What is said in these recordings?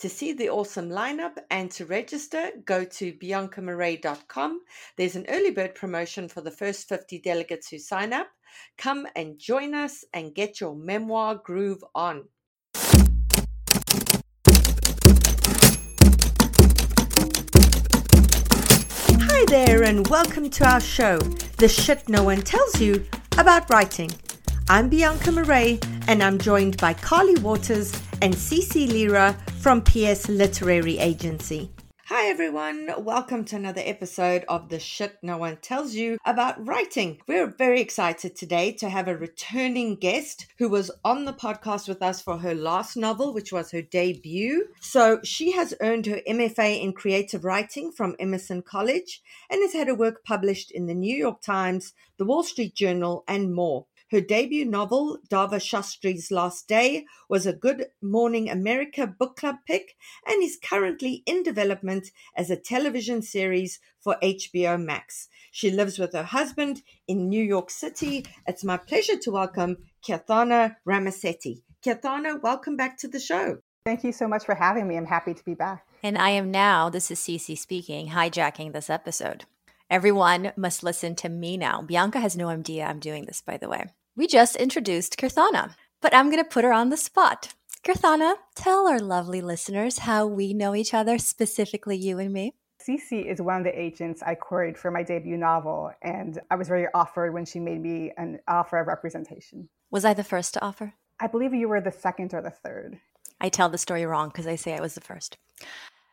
To see the awesome lineup and to register, go to BiancaMoray.com. There's an early bird promotion for the first 50 delegates who sign up. Come and join us and get your memoir groove on. Hi there and welcome to our show, The Shit No One Tells You About Writing. I'm Bianca Marais and I'm joined by Carly Waters and Cece Lira from P.S. Literary Agency. Hi everyone, welcome to another episode of The Shit No One Tells You About Writing. We're very excited today to have a returning guest who was on the podcast with us for her last novel, which was her debut. So she has earned her MFA in creative writing from Emerson College and has had her work published in the New York Times, the Wall Street Journal, and more. Her debut novel, Dava Shastri's Last Day, was a Good Morning America book club pick and is currently in development as a television series for HBO Max. She lives with her husband in New York City. It's my pleasure to welcome Kirthana Ramisetti. Kirthana, welcome back to the show. Thank you so much for having me. I'm happy to be back. And I am now, this is Cece speaking, hijacking this episode. Everyone must listen to me now. Bianca has no idea I'm doing this, by the way. We just introduced Kirthana, but I'm going to put her on the spot. Kirthana, tell our lovely listeners how we know each other, specifically you and me. Cece is one of the agents I queried for my debut novel, and I was very offered when she made me an offer of representation. Was I the first to offer? I believe you were the second or the third. I tell the story wrong because I say I was the first.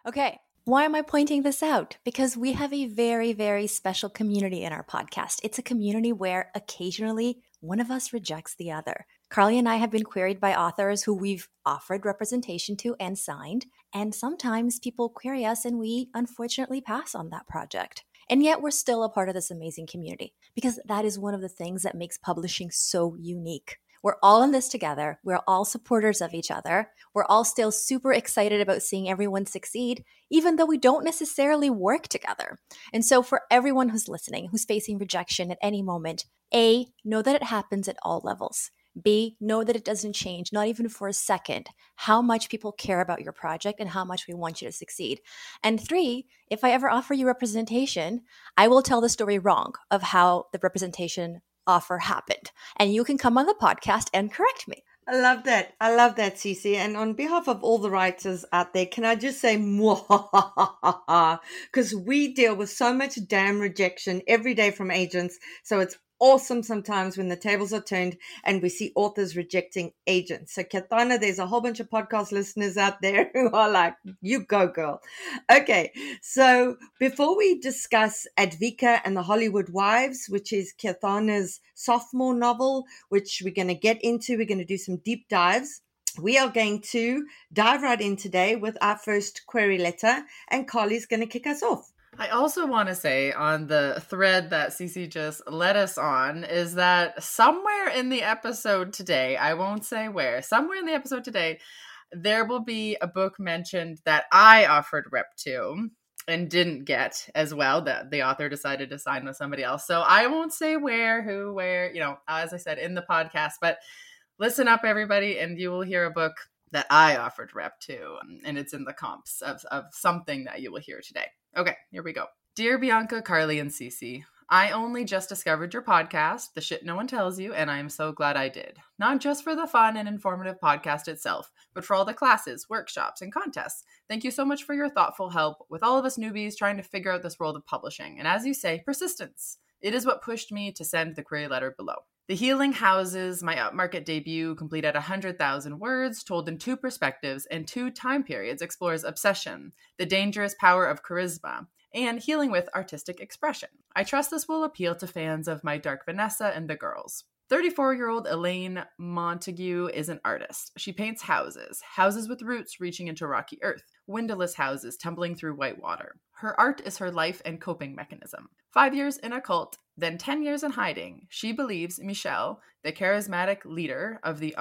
Okay. Why am I pointing this out? Because we have a very, very special community in our podcast. It's a community where occasionally one of us rejects the other. Carly and I have been queried by authors who we've offered representation to and signed, and sometimes people query us and we unfortunately pass on that project. And yet we're still a part of this amazing community because that is one of the things that makes publishing so unique. We're all in this together. We're all supporters of each other. We're all still super excited about seeing everyone succeed, even though we don't necessarily work together. And so for everyone who's listening, who's facing rejection at any moment, A, know that it happens at all levels. B, know that it doesn't change, not even for a second, how much people care about your project and how much we want you to succeed. And 3, if I ever offer you representation, I will tell the story wrong of how the representation offer happened. And you can come on the podcast and correct me. I love that. I love that, Cece. And on behalf of all the writers out there, can I just say, because we deal with so much damn rejection every day from agents. So it's awesome sometimes when the tables are turned and we see authors rejecting agents. So Kirthana, there's a whole bunch of podcast listeners out there who are like, you go, girl. Okay, so before we discuss Advika and the Hollywood Wives, which is Kirthana's sophomore novel, which we're going to get into, we're going to do some deep dives. We are going to dive right in today with our first query letter, and Carly's going to kick us off. I also want to say on the thread that Cece just led us on is that somewhere in the episode today, I won't say where, somewhere in the episode today, there will be a book mentioned that I offered rep to and didn't get as well, that the author decided to sign with somebody else. So I won't say where, who, where, you know, as I said in the podcast, but listen up, everybody, and you will hear a book that I offered rep to, and it's in the comps of something that you will hear today. Okay, here we go. Dear Bianca, Carly, and Cece, I only just discovered your podcast, The Shit No One Tells You, and I am so glad I did. Not just for the fun and informative podcast itself, but for all the classes, workshops, and contests. Thank you so much for your thoughtful help with all of us newbies trying to figure out this world of publishing. And as you say, persistence. It is what pushed me to send the query letter below. The Healing Houses, my upmarket debut, complete at 100,000 words, told in two perspectives and two time periods, explores obsession, the dangerous power of charisma, and healing with artistic expression. I trust this will appeal to fans of My Dark Vanessa and the girls. 34-year-old Elaine Montague is an artist. She paints houses, houses with roots reaching into rocky earth, windowless houses tumbling through white water. Her art is her life and coping mechanism. 5 years in a cult, then 10 years in hiding, she believes Michelle, the charismatic leader of the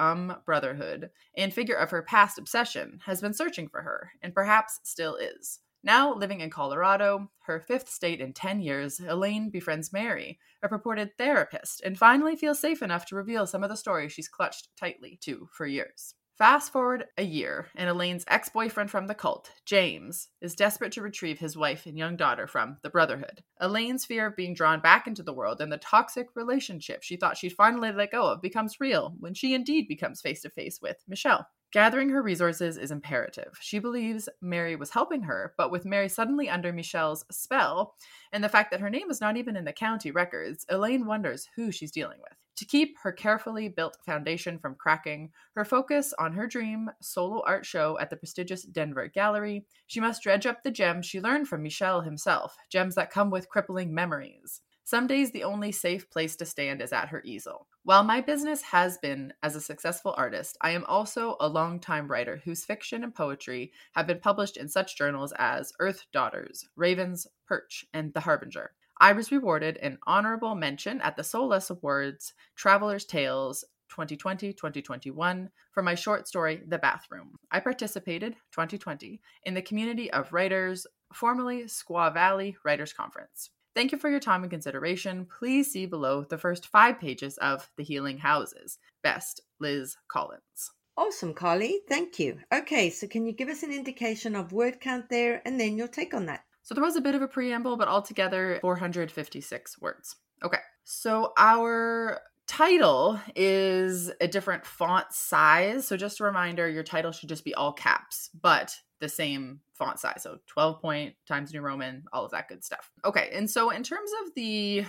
Brotherhood and figure of her past obsession, has been searching for her, and perhaps still is. Now living in Colorado, her fifth state in 10 years, Elaine befriends Mary, a purported therapist, and finally feels safe enough to reveal some of the stories she's clutched tightly to for years. Fast forward a year, and Elaine's ex-boyfriend from the cult, James, is desperate to retrieve his wife and young daughter from the Brotherhood. Elaine's fear of being drawn back into the world and the toxic relationship she thought she'd finally let go of becomes real when she indeed becomes face-to-face with Michelle. Gathering her resources is imperative. She believes Mary was helping her, but with Mary suddenly under Michelle's spell, and the fact that her name is not even in the county records, Elaine wonders who she's dealing with. To keep her carefully built foundation from cracking, her focus on her dream solo art show at the prestigious Denver Gallery, she must dredge up the gems she learned from Michelle himself, gems that come with crippling memories. Some days the only safe place to stand is at her easel. While my business has been as a successful artist, I am also a longtime writer whose fiction and poetry have been published in such journals as Earth Daughters, Raven's Perch, and The Harbinger. I was rewarded an honorable mention at the Solace Awards Traveler's Tales 2020-2021 for my short story, The Bathroom. I participated, 2020, in the Community of Writers, formerly Squaw Valley Writers Conference. Thank you for your time and consideration. Please see below the first 5 pages of The Healing Houses. Best, Liz Collins. Awesome, Carly. Thank you. Okay, so can you give us an indication of word count there and then your take on that? So there was a bit of a preamble, but altogether 456 words. Okay, so our title is a different font size. So just a reminder, your title should just be all caps, but the same font size. So 12-point, Times New Roman, all of that good stuff. Okay, and so in terms of the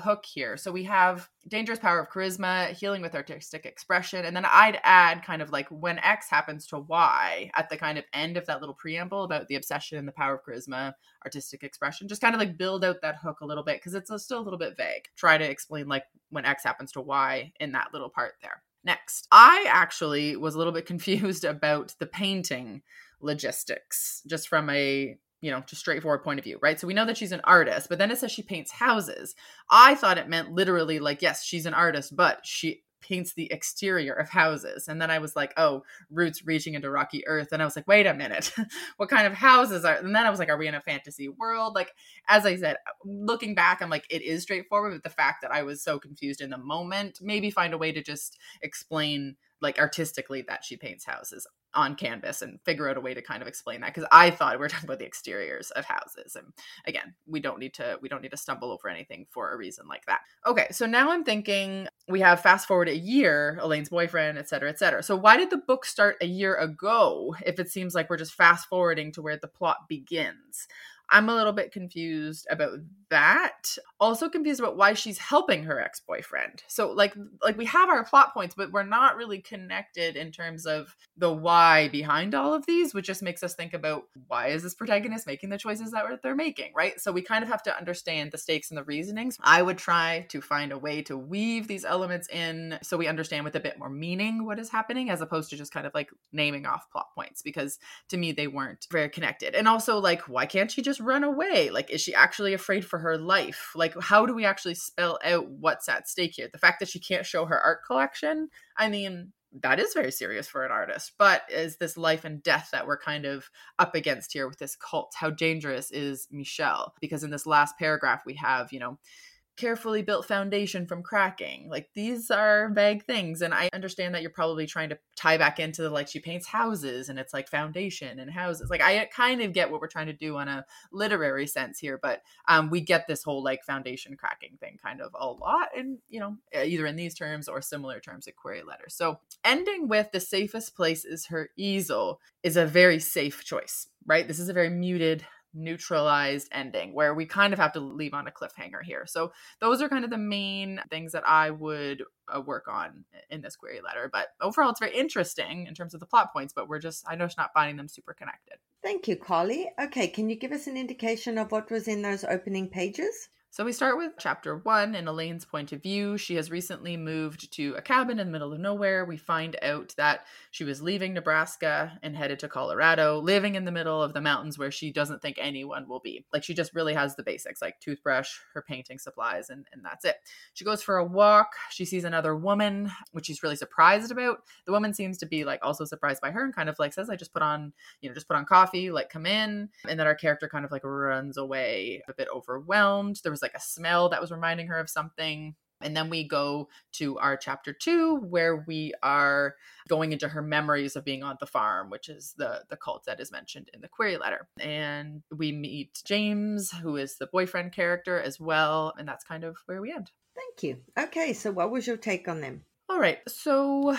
hook here, so we have dangerous power of charisma, healing with artistic expression, and then I'd add kind of like when X happens to Y at the kind of end of that little preamble about the obsession and the power of charisma, artistic expression, just kind of like build out that hook a little bit because it's still a little bit vague. Try to explain like when X happens to Y in that little part there. Next, I actually was a little bit confused about the painting logistics, just from a, you know, just straightforward point of view, right? So we know that she's an artist, but then it says she paints houses. I thought it meant literally like, yes, she's an artist, but she paints the exterior of houses. And then I was like, oh, roots reaching into rocky earth. And I was like, wait a minute, what kind of houses are, and then I was like, are we in a fantasy world? Like, as I said, looking back, I'm like, it is straightforward, but the fact that I was so confused in the moment, maybe find a way to just explain like artistically that she paints houses on canvas and figure out a way to kind of explain that. Cause I thought we were talking about the exteriors of houses. And again, we don't need to stumble over anything for a reason like that. Okay. So now I'm thinking we have fast forward a year, Elaine's boyfriend, et cetera, et cetera. So why did the book start a year ago if it seems like we're just fast forwarding to where the plot begins? I'm a little bit confused about that. also confused about why she's helping her ex-boyfriend. So like we have our plot points, but we're not really connected in terms of the why behind all of these, which just makes us think about why is this protagonist making the choices that they're making, right? So we kind of have to understand the stakes and the reasonings. I would try to find a way to weave these elements in so we understand with a bit more meaning what is happening, as opposed to just kind of like naming off plot points, because to me, they weren't very connected. And also like, why can't she just run away? Like, is she actually afraid for her life? Like, how do we actually spell out what's at stake here? The fact that she can't show her art collection, I mean, that is very serious for an artist. But is this life and death that we're kind of up against here with this cult? How dangerous is Michelle? Because in this last paragraph, we have, you know, carefully built foundation from cracking. Like, these are vague things. And I understand that you're probably trying to tie back into the, like, she paints houses and it's like foundation and houses. Like, I kind of get what we're trying to do on a literary sense here, but we get this whole like foundation cracking thing kind of a lot in, you know, either in these terms or similar terms in query letters. So ending with the safest place is her easel is a very safe choice, right? This is a very muted, neutralized ending where we kind of have to leave on a cliffhanger here. So those are kind of the main things that I would work on in this query letter. But overall, it's very interesting in terms of the plot points, but we're just, I know it's not finding them super connected. Thank you, Carly. Okay, can you give us an indication of what was in those opening pages? So we start with chapter 1 in Elaine's point of view. She has recently moved to a cabin in the middle of nowhere. We find out that she was leaving Nebraska and headed to Colorado, living in the middle of the mountains where she doesn't think anyone will be. Like, she just really has the basics, like toothbrush, her painting supplies, and that's it. She goes for a walk. She sees another woman, which she's really surprised about. The woman seems to be like also surprised by her and kind of like says, I just put on, you know, just put on coffee, like come in. And then our character kind of like runs away a bit overwhelmed. There was like a smell that was reminding her of something. And then we go to our chapter 2, where we are going into her memories of being on the farm, which is the cult that is mentioned in the query letter. And we meet James, who is the boyfriend character as well. And that's kind of where we end. Thank you. Okay, so what was your take on them? All right, so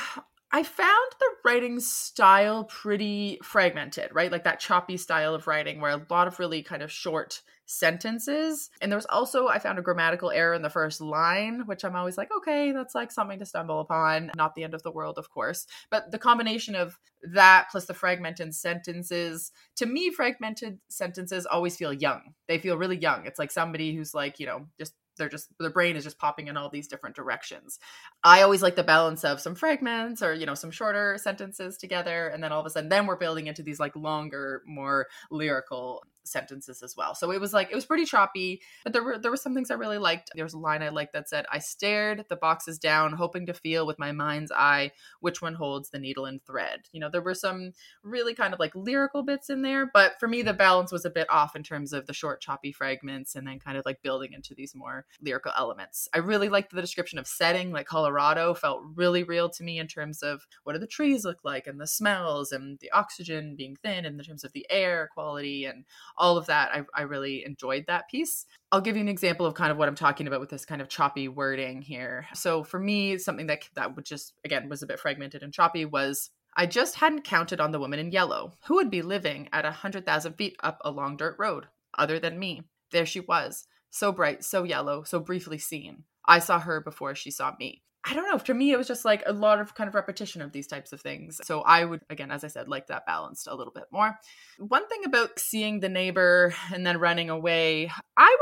I found the writing style pretty fragmented, right? Like that choppy style of writing where a lot of really kind of short sentences. And there was also, I found a grammatical error in the first line, which I'm always like, okay, that's like something to stumble upon. Not the end of the world, of course. But the combination of that plus the fragmented sentences, to me, fragmented sentences always feel young. They feel really young. It's like somebody who's like, you know, just their brain is just popping in all these different directions. I always like the balance of some fragments or, you know, some shorter sentences together. And then all of a sudden, then we're building into these like longer, more lyrical sentences as well. So it was like, it was pretty choppy, but there were some things I really liked. There was a line I liked that said, I stared the boxes down, hoping to feel with my mind's eye, which one holds the needle and thread. You know, there were some really kind of like lyrical bits in there, but for me, the balance was a bit off in terms of the short choppy fragments and then kind of like building into these more lyrical elements. I really liked the description of setting, like Colorado felt really real to me in terms of what do the trees look like and the smells and the oxygen being thin and in terms of the air quality and all of that. I really enjoyed that piece. I'll give you an example of kind of what I'm talking about with this kind of choppy wording here. So for me, something that would just, again, was a bit fragmented and choppy was, I just hadn't counted on the woman in yellow who would be living at 100,000 feet up a long dirt road other than me. There she was, so bright, so yellow, so briefly seen. I saw her before she saw me. I don't know. To me, it was just like a lot of kind of repetition of these types of things. So I would, again, as I said, like that balanced a little bit more. One thing about seeing the neighbor and then running away, I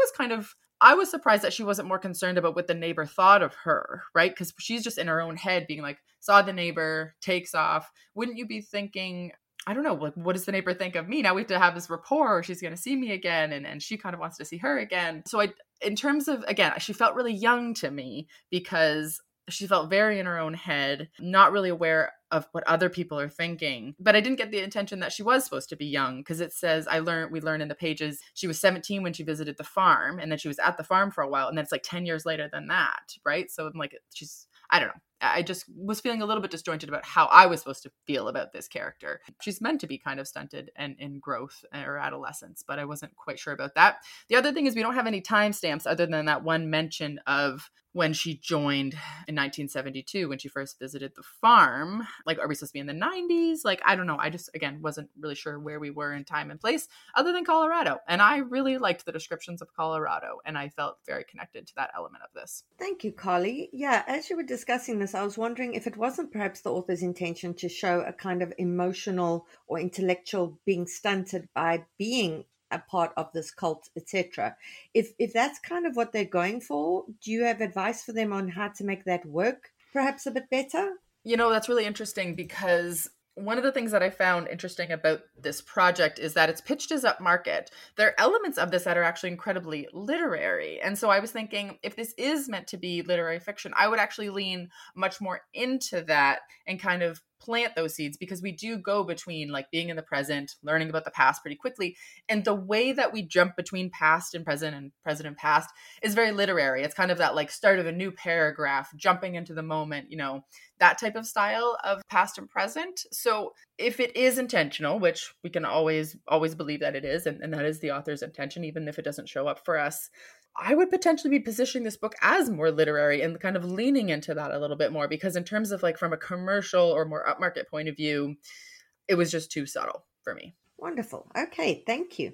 was surprised that she wasn't more concerned about what the neighbor thought of her, right? Because she's just in her own head being like, saw the neighbor, takes off. Wouldn't you be thinking, I don't know, like, what does the neighbor think of me? Now we have to have this rapport. She's going to see me again. And she kind of wants to see her again. So in terms of, again, she felt really young to me because she felt very in her own head, not really aware of what other people are thinking. But I didn't get the intention that she was supposed to be young, because it says, we learn in the pages, she was 17 when she visited the farm, and then she was at the farm for a while, and then it's like 10 years later than that, right? So I'm like, I don't know. I just was feeling a little bit disjointed about how I was supposed to feel about this character. She's meant to be kind of stunted and in growth or adolescence, but I wasn't quite sure about that. The other thing is we don't have any timestamps other than that one mention of when she joined in 1972, when she first visited the farm. Like, are we supposed to be in the 90s? Like, I don't know. I just, again, wasn't really sure where we were in time and place other than Colorado. And I really liked the descriptions of Colorado, and I felt very connected to that element of this. Thank you, Carly. Yeah, as you were discussing this, I was wondering if it wasn't perhaps the author's intention to show a kind of emotional or intellectual being stunted by being a part of this cult, etc. If that's kind of what they're going for, do you have advice for them on how to make that work perhaps a bit better? You know, that's really interesting, because one of the things that I found interesting about this project is that it's pitched as upmarket. There are elements of this that are actually incredibly literary. And so I was thinking, if this is meant to be literary fiction, I would actually lean much more into that and kind of plant those seeds, because we do go between like being in the present, learning about the past pretty quickly. And the way that we jump between past and present and past is very literary. It's kind of that like start of a new paragraph, jumping into the moment, you know, that type of style of past and present. So if it is intentional, which we can always believe that it is, and that is the author's intention, even if it doesn't show up for us, I would potentially be positioning this book as more literary and kind of leaning into that a little bit more, because in terms of like from a commercial or more upmarket point of view, it was just too subtle for me. Wonderful. Okay, thank you.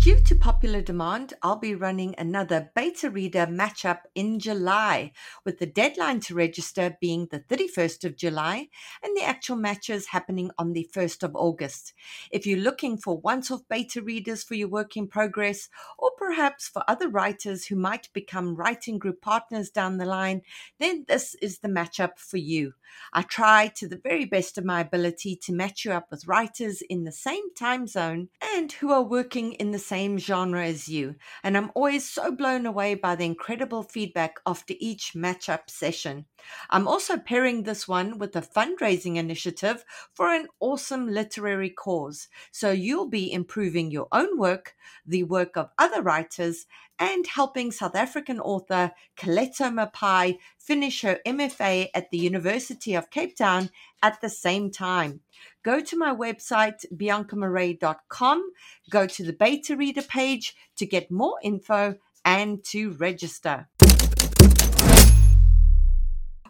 Due to popular demand, I'll be running another beta reader matchup in July, with the deadline to register being the 31st of July and the actual matches happening on the 1st of August. If you're looking for once-off beta readers for your work in progress, or perhaps for other writers who might become writing group partners down the line, then this is the matchup for you. I try to the very best of my ability to match you up with writers in the same time zone and who are working in the same genre as you, and I'm always so blown away by the incredible feedback after each matchup session. I'm also pairing this one with a fundraising initiative for an awesome literary cause, so you'll be improving your own work, the work of other writers, and helping South African author Kheletso Mapai finish her MFA at the University of Cape Town at the same time. Go to my website, BiancaMoray.com, go to the beta reader page to get more info and to register.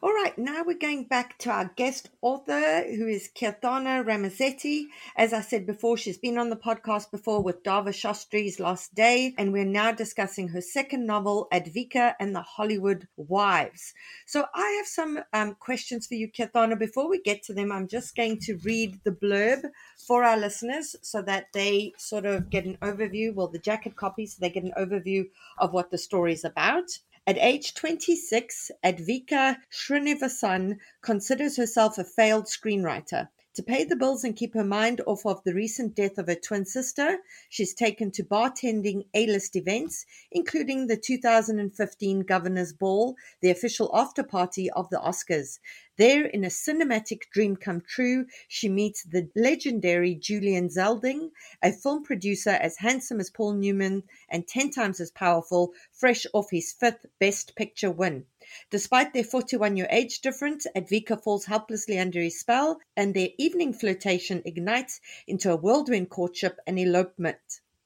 All right, now we're going back to our guest author, who is Kirthana Ramisetti. As I said before, she's been on the podcast before with Dava Shastri's Last Day, and we're now discussing her second novel, Advika and the Hollywood Wives. So I have some questions for you, Kirthana. Before we get to them, I'm just going to read the blurb for our listeners so that they sort of get an overview, well, the jacket copy, so they get an overview of what the story is about. At age 26, Advika Srinivasan considers herself a failed screenwriter. To pay the bills and keep her mind off of the recent death of her twin sister, she's taken to bartending A-list events, including the 2015 Governor's Ball, the official after-party of the Oscars. There, in a cinematic dream come true, she meets the legendary Julian Zeldin, a film producer as handsome as Paul Newman and 10 times as powerful, fresh off his 5th Best Picture win. Despite their 41-year age difference, Advika falls helplessly under his spell, and their evening flirtation ignites into a whirlwind courtship and elopement.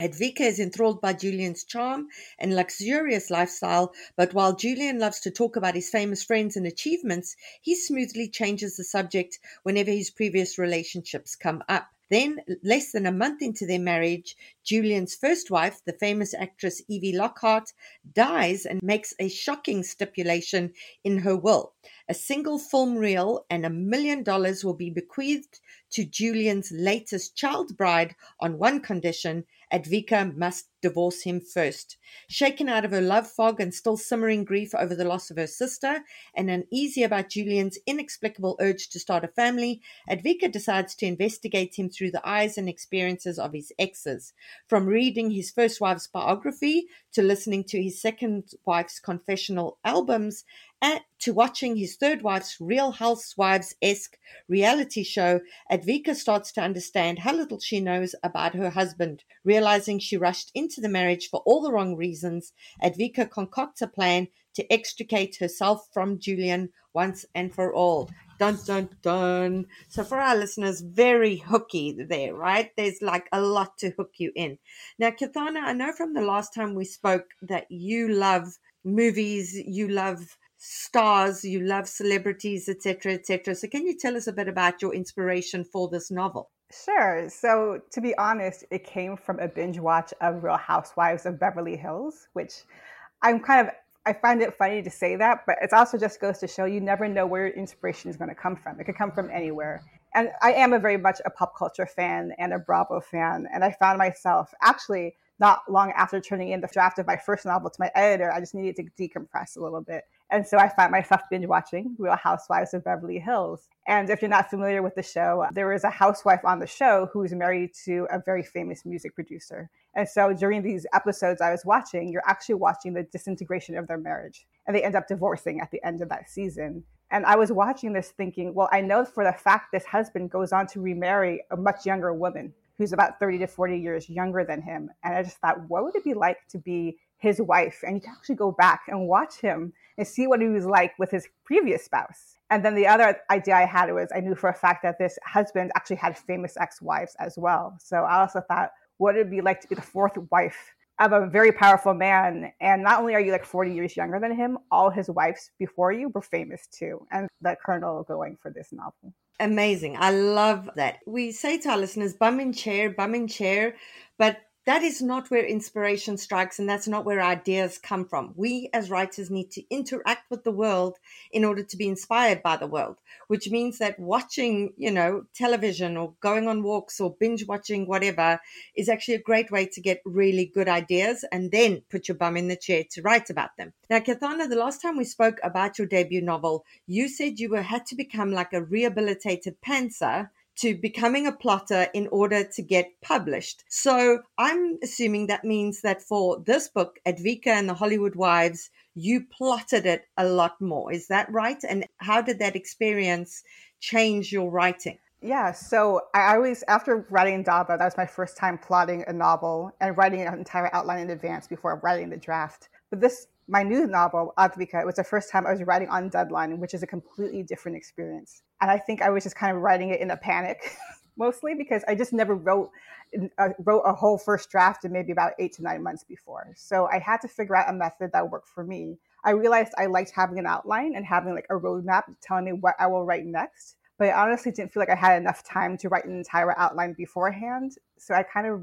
Advika is enthralled by Julian's charm and luxurious lifestyle, but while Julian loves to talk about his famous friends and achievements, he smoothly changes the subject whenever his previous relationships come up. Then, less than a month into their marriage, Julian's first wife, the famous actress Evie Lockhart, dies and makes a shocking stipulation in her will. A single film reel and $1 million will be bequeathed to Julian's latest child bride on one condition: Advika must divorce him first. Shaken out of her love fog and still simmering grief over the loss of her sister, and uneasy about Julian's inexplicable urge to start a family, Advika decides to investigate him through the eyes and experiences of his exes. From reading his first wife's biography, to listening to his second wife's confessional albums, to watching his third wife's Real Housewives-esque reality show, Advika starts to understand how little she knows about her husband. Realizing she rushed into the marriage for all the wrong reasons, Advika concocts a plan to extricate herself from Julian once and for all. Dun, dun, dun. So for our listeners, very hooky there, right? There's like a lot to hook you in. Now, Kirthana, I know from the last time we spoke that you love movies, you love stars, you love celebrities, etc., etc. So can you tell us a bit about your inspiration for this novel? Sure. So to be honest, it came from a binge watch of Real Housewives of Beverly Hills, which I find it funny to say that, but it also just goes to show you never know where your inspiration is going to come from. It could come from anywhere. And I am very much a pop culture fan and a Bravo fan. And I found myself actually not long after turning in the draft of my first novel to my editor, I just needed to decompress a little bit. And so I found myself binge watching Real Housewives of Beverly Hills. And if you're not familiar with the show, there is a housewife on the show who's married to a very famous music producer. And so during these episodes I was watching, you're actually watching the disintegration of their marriage. And they end up divorcing at the end of that season. And I was watching this thinking, well, I know for the fact this husband goes on to remarry a much younger woman who's about 30 to 40 years younger than him. And I just thought, what would it be like to be his wife? And you can actually go back and watch him and see what he was like with his previous spouse. And then the other idea I had was I knew for a fact that this husband actually had famous ex-wives as well. So I also thought, what would it be like to be the fourth wife of a very powerful man? And not only are you like 40 years younger than him, all his wives before you were famous too. And the kernel going for this novel. Amazing. I love that. We say to our listeners, bum in chair, but that is not where inspiration strikes, and that's not where ideas come from. We as writers need to interact with the world in order to be inspired by the world, which means that watching, television or going on walks or binge watching whatever is actually a great way to get really good ideas and then put your bum in the chair to write about them. Now, Kirthana, the last time we spoke about your debut novel, you said you had to become like a rehabilitated pantser to becoming a plotter in order to get published. So I'm assuming that means that for this book, Advika and the Hollywood Wives, you plotted it a lot more. Is that right? And how did that experience change your writing? Yeah, so I always, after writing Dava, that was my first time plotting a novel and writing an entire outline in advance before writing the draft. But my new novel, Advika, it was the first time I was writing on deadline, which is a completely different experience. And I think I was just kind of writing it in a panic, mostly because I just never wrote a whole first draft in maybe about 8 to 9 months before. So I had to figure out a method that worked for me. I realized I liked having an outline and having like a roadmap telling me what I will write next. But I honestly didn't feel like I had enough time to write an entire outline beforehand. So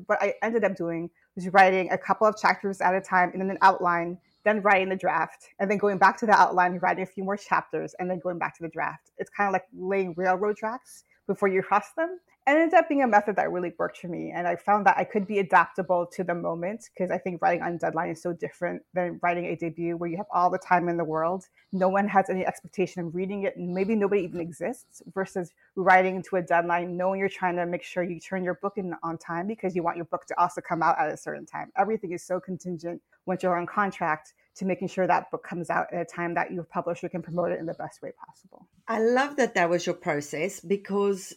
what I ended up doing was writing a couple of chapters at a time and then an outline, then writing the draft, and then going back to the outline, writing a few more chapters, and then going back to the draft. It's kind of like laying railroad tracks before you cross them. And it ended up being a method that really worked for me. And I found that I could be adaptable to the moment, because I think writing on deadline is so different than writing a debut where you have all the time in the world. No one has any expectation of reading it. Maybe nobody even exists, versus writing to a deadline, knowing you're trying to make sure you turn your book in on time because you want your book to also come out at a certain time. Everything is so contingent once you're on contract to making sure that book comes out at a time that your publisher can promote it in the best way possible. I love that was your process because,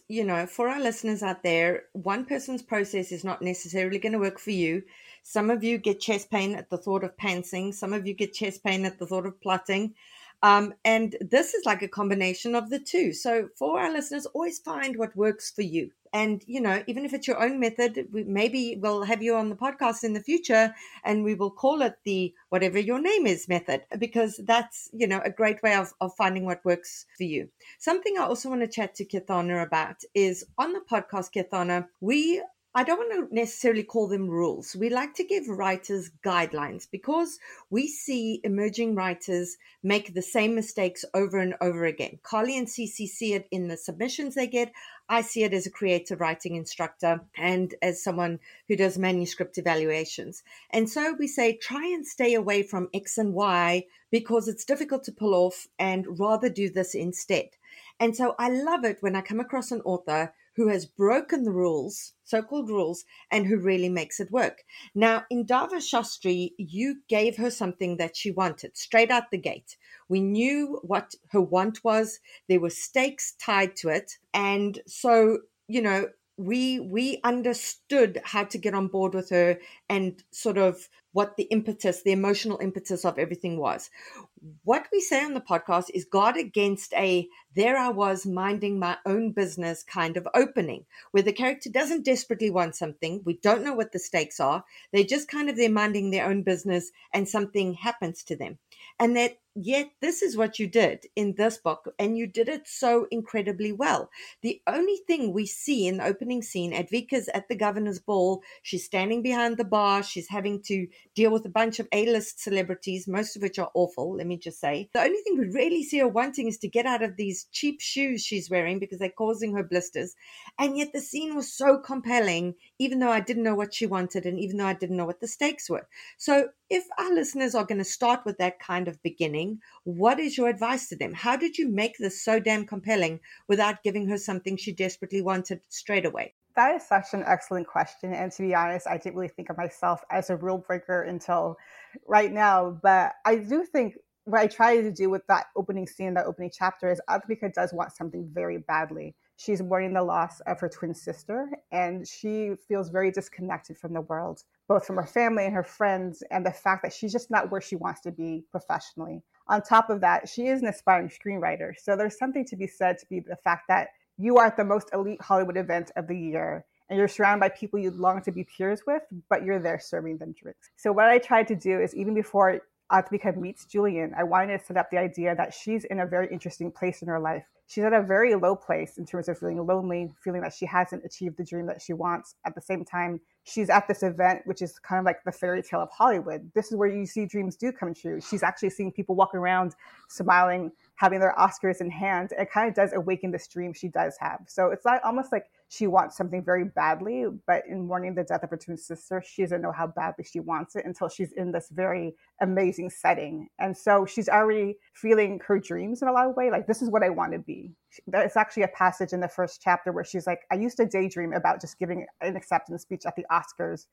for our listeners out there, one person's process is not necessarily going to work for you. Some of you get chest pain at the thought of pantsing. Some of you get chest pain at the thought of plotting. And this is like a combination of the two. So for our listeners, always find what works for you. And, even if it's your own method, maybe we'll have you on the podcast in the future and we will call it the whatever your name is method, because that's, a great way of finding what works for you. Something I also want to chat to Kirthana about is on the podcast, Kirthana, I don't want to necessarily call them rules. We like to give writers guidelines because we see emerging writers make the same mistakes over and over again. Carly and Cece see it in the submissions they get. I see it as a creative writing instructor and as someone who does manuscript evaluations. And so we say, try and stay away from X and Y because it's difficult to pull off, and rather do this instead. And so I love it when I come across an author who has broken the rules, so-called rules, and who really makes it work. Now, in Dava Shastri, you gave her something that she wanted straight out the gate. We knew what her want was. There were stakes tied to it. And so, we understood how to get on board with her and sort of what the impetus, the emotional impetus of everything was. What we say on the podcast is guard against a "there I was minding my own business" kind of opening, where the character doesn't desperately want something. We don't know what the stakes are. They're just kind of there minding their own business and something happens to them. And that, yet this is what you did in this book, and you did it so incredibly well. The only thing we see in the opening scene, Advika's at the Governor's Ball. She's standing behind the bar. She's having to deal with a bunch of A-list celebrities, most of which are awful, let me just say. The only thing we really see her wanting is to get out of these cheap shoes she's wearing because they're causing her blisters. And yet the scene was so compelling, even though I didn't know what she wanted and even though I didn't know what the stakes were. So if our listeners are going to start with that kind of beginning, what is your advice to them? How did you make this so damn compelling without giving her something she desperately wanted straight away? That is such an excellent question. And to be honest, I didn't really think of myself as a rule breaker until right now. But I do think what I try to do with that opening scene, that opening chapter, is Advika does want something very badly. She's mourning the loss of her twin sister, and she feels very disconnected from the world, both from her family and her friends, and the fact that she's just not where she wants to be professionally. On top of that, she is an aspiring screenwriter. So there's something to be said to be the fact that you are at the most elite Hollywood event of the year, and you're surrounded by people you'd long to be peers with, but you're there serving them drinks. So what I tried to do is, even before Advika meets Julian, I wanted to set up the idea that she's in a very interesting place in her life. She's at a very low place in terms of feeling lonely, feeling that she hasn't achieved the dream that she wants. At the same time, she's at this event, which is kind of like the fairy tale of Hollywood. This is where you see dreams do come true. She's actually seeing people walk around smiling, having their Oscars in hand. It kind of does awaken this dream she does have. So it's not almost like she wants something very badly, but in mourning the death of her twin sister, she doesn't know how badly she wants it until she's in this very amazing setting. And so she's already feeling her dreams in a lot of ways. Like, this is what I want to be. There's actually a passage in the first chapter where she's like, I used to daydream about just giving an acceptance speech at the Oscars,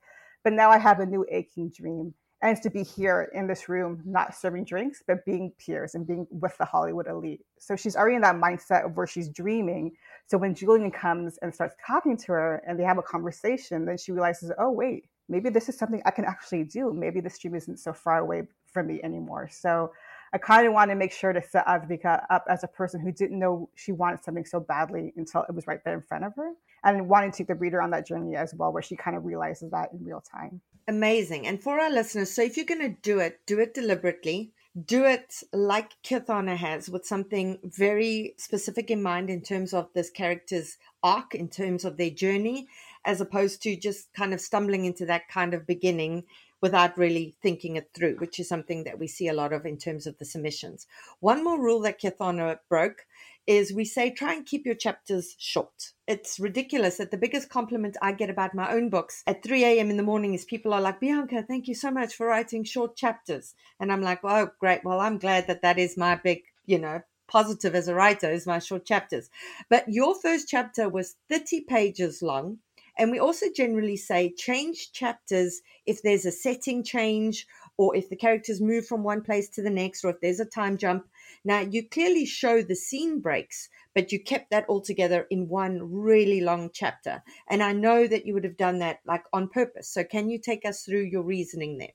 but now I have a new aching dream. And it's to be here in this room, not serving drinks, but being peers and being with the Hollywood elite. So she's already in that mindset of where she's dreaming. So when Julian comes and starts talking to her and they have a conversation, then she realizes, oh, wait, maybe this is something I can actually do. Maybe this dream isn't so far away from me anymore. So I kind of want to make sure to set Advika up as a person who didn't know she wanted something so badly until it was right there in front of her, and wanted to take the reader on that journey as well, where she kind of realizes that in real time. Amazing. And for our listeners, so if you're going to do it deliberately. Do it like Kirthana has, with something very specific in mind in terms of this character's arc, in terms of their journey, as opposed to just kind of stumbling into that kind of beginning without really thinking it through, which is something that we see a lot of in terms of the submissions. One more rule that Kirthana broke is we say, try and keep your chapters short. It's ridiculous that the biggest compliment I get about my own books at 3 a.m. in the morning is people are like, Bianca, thank you so much for writing short chapters. And I'm like, oh, great. Well, I'm glad that is my big, positive as a writer, is my short chapters. But your first chapter was 30 pages long. And we also generally say change chapters if there's a setting change, or if the characters move from one place to the next, or if there's a time jump. Now, you clearly show the scene breaks, but you kept that all together in one really long chapter. And I know that you would have done that like on purpose. So can you take us through your reasoning there?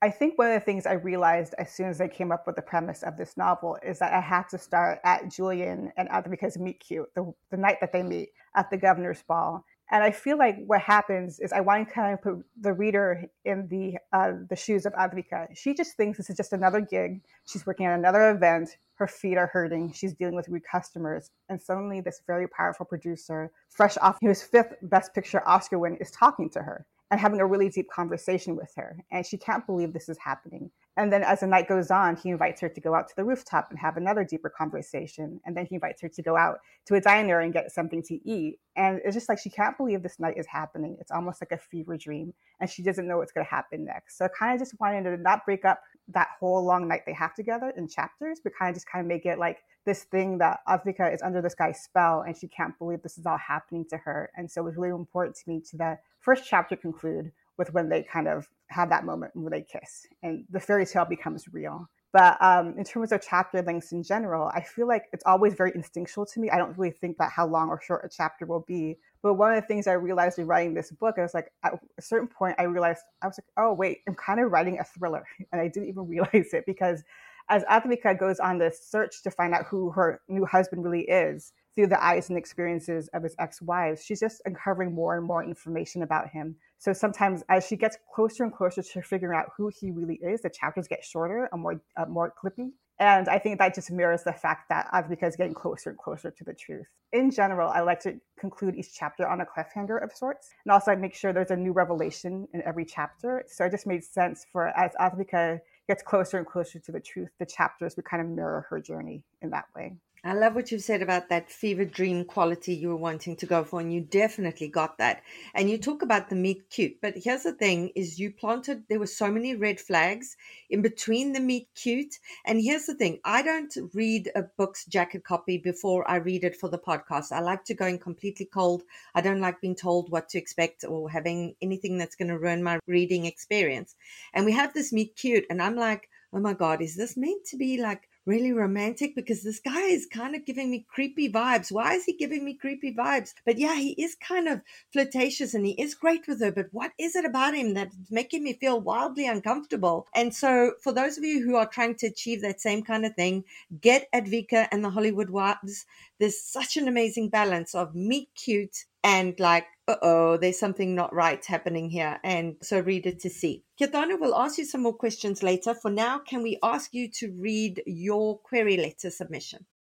I think one of the things I realized as soon as I came up with the premise of this novel is that I had to start at Julian and Advika's meet cute, the night that they meet at the Governor's Ball. And I feel like what happens is I want to kind of put the reader in the shoes of Advika. She just thinks this is just another gig. She's working at another event. Her feet are hurting. She's dealing with rude customers. And suddenly this very powerful producer, fresh off his 5th Best Picture Oscar win, is talking to her and having a really deep conversation with her. And she can't believe this is happening. And then as the night goes on, he invites her to go out to the rooftop and have another deeper conversation. And then he invites her to go out to a diner and get something to eat. And it's just like, she can't believe this night is happening. It's almost like a fever dream. And she doesn't know what's going to happen next. So I kind of just wanted to not break up that whole long night they have together in chapters, but kind of make it like this thing that Advika is under this guy's spell and she can't believe this is all happening to her. And so it was really important to me to the first chapter conclude with when they kind of have that moment where they kiss and the fairy tale becomes real. But in terms of chapter lengths in general, I feel like it's always very instinctual to me. I don't really think about how long or short a chapter will be. But one of the things I realized in writing this book, I was like, at a certain point, I realized, I was like, oh, wait, I'm kind of writing a thriller. And I didn't even realize it, because as Advika goes on this search to find out who her new husband really is through the eyes and experiences of his ex-wives, she's just uncovering more and more information about him. So sometimes as she gets closer and closer to figuring out who he really is, the chapters get shorter and more clippy. And I think that just mirrors the fact that Advika is getting closer and closer to the truth. In general, I like to conclude each chapter on a cliffhanger of sorts. And also I make sure there's a new revelation in every chapter. So it just made sense for, as Advika gets closer and closer to the truth, the chapters would kind of mirror her journey in that way. I love what you've said about that fever dream quality you were wanting to go for, and you definitely got that. And you talk about the meet cute, but here's the thing is there were so many red flags in between the meet cute. And here's the thing, I don't read a book's jacket copy before I read it for the podcast. I like to go in completely cold. I don't like being told what to expect or having anything that's going to ruin my reading experience. And we have this meet cute, and I'm like, oh my God, is this meant to be like really romantic? Because this guy is kind of giving me creepy vibes. Why is he giving me creepy vibes? But yeah, he is kind of flirtatious and he is great with her. But what is it about him that's making me feel wildly uncomfortable? And so for those of you who are trying to achieve that same kind of thing, get Advika and the Hollywood Wives. There's such an amazing balance of meet cute and like, uh-oh, there's something not right happening here. And so read it to see. Kirthana will ask you some more questions later. For now, can we ask you to read your query letter submission?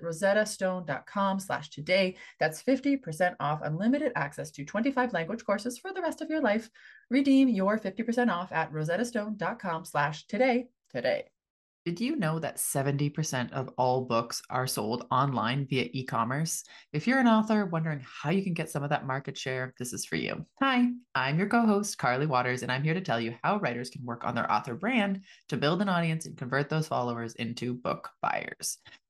rosettastone.com/today. That's 50% off unlimited access to 25 language courses for the rest of your life. Redeem your 50% off at rosettastone.com/today today. Did you know that 70% of all books are sold online via e-commerce? If you're an author wondering how you can get some of that market share, this is for you. Hi, I'm your co-host, Carly Waters, and I'm here to tell you how writers can work on their author brand to build an audience and convert those followers into book buyers.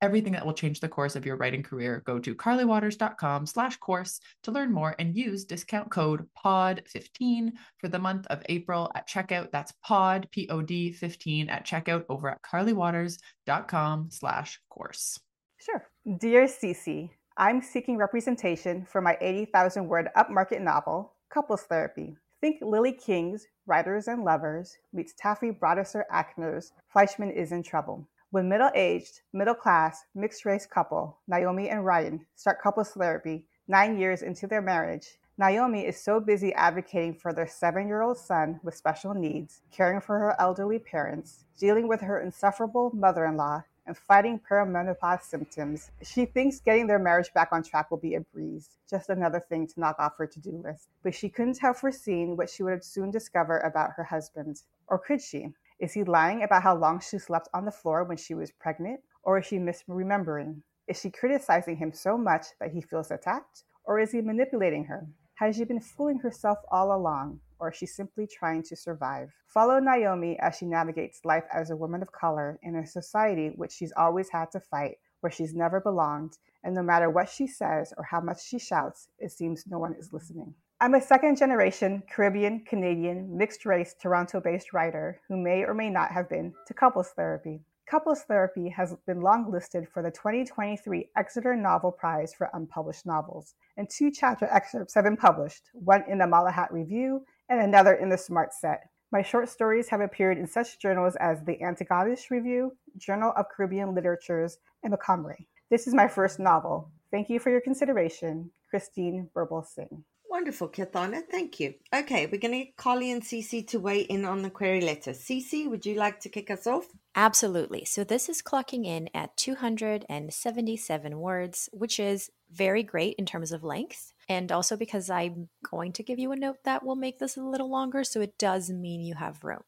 everything that will change the course of your writing career, go to carlywaters.com/course to learn more and use discount code POD15 for the month of April at checkout. That's POD, P-O-D 15 at checkout over at carlywaters.com/course. Sure. Dear Cece, I'm seeking representation for my 80,000-word upmarket novel, Couples Therapy. Think Lily King's Writers and Lovers meets Taffy Brodesser Ackner's Fleischman is in Trouble. When middle-aged, middle-class, mixed-race couple, Naomi and Ryan, start couples therapy 9 years into their marriage, Naomi is so busy advocating for their 7-year-old son with special needs, caring for her elderly parents, dealing with her insufferable mother-in-law, and fighting perimenopause symptoms, she thinks getting their marriage back on track will be a breeze, just another thing to knock off her to-do list. But she couldn't have foreseen what she would soon discover about her husband. Or could she? Is he lying about how long she slept on the floor when she was pregnant? Or is she misremembering? Is she criticizing him so much that he feels attacked? Or is he manipulating her? Has she been fooling herself all along? Or is she simply trying to survive? Follow Naomi as she navigates life as a woman of color in a society which she's always had to fight, where she's never belonged, and no matter what she says or how much she shouts, it seems no one is listening. I'm a second-generation Caribbean, Canadian, mixed-race, Toronto-based writer who may or may not have been to couples therapy. Couples therapy has been longlisted for the 2023 Exeter Novel Prize for Unpublished Novels, and 2 chapter excerpts have been published, one in the Malahat Review and another in the Smart Set. My short stories have appeared in such journals as the Antigonish Review, Journal of Caribbean Literatures, and Macombre. This is my first novel. Thank you for your consideration, Christine Burble Singh. Wonderful, Kirthana. Thank you. Okay, we're going to get Carly and Cece to weigh in on the query letter. Cece, would you like to kick us off? Absolutely. So this is clocking in at 277 words, which is very great in terms of length. And also because I'm going to give you a note that will make this a little longer, so it does mean you have room.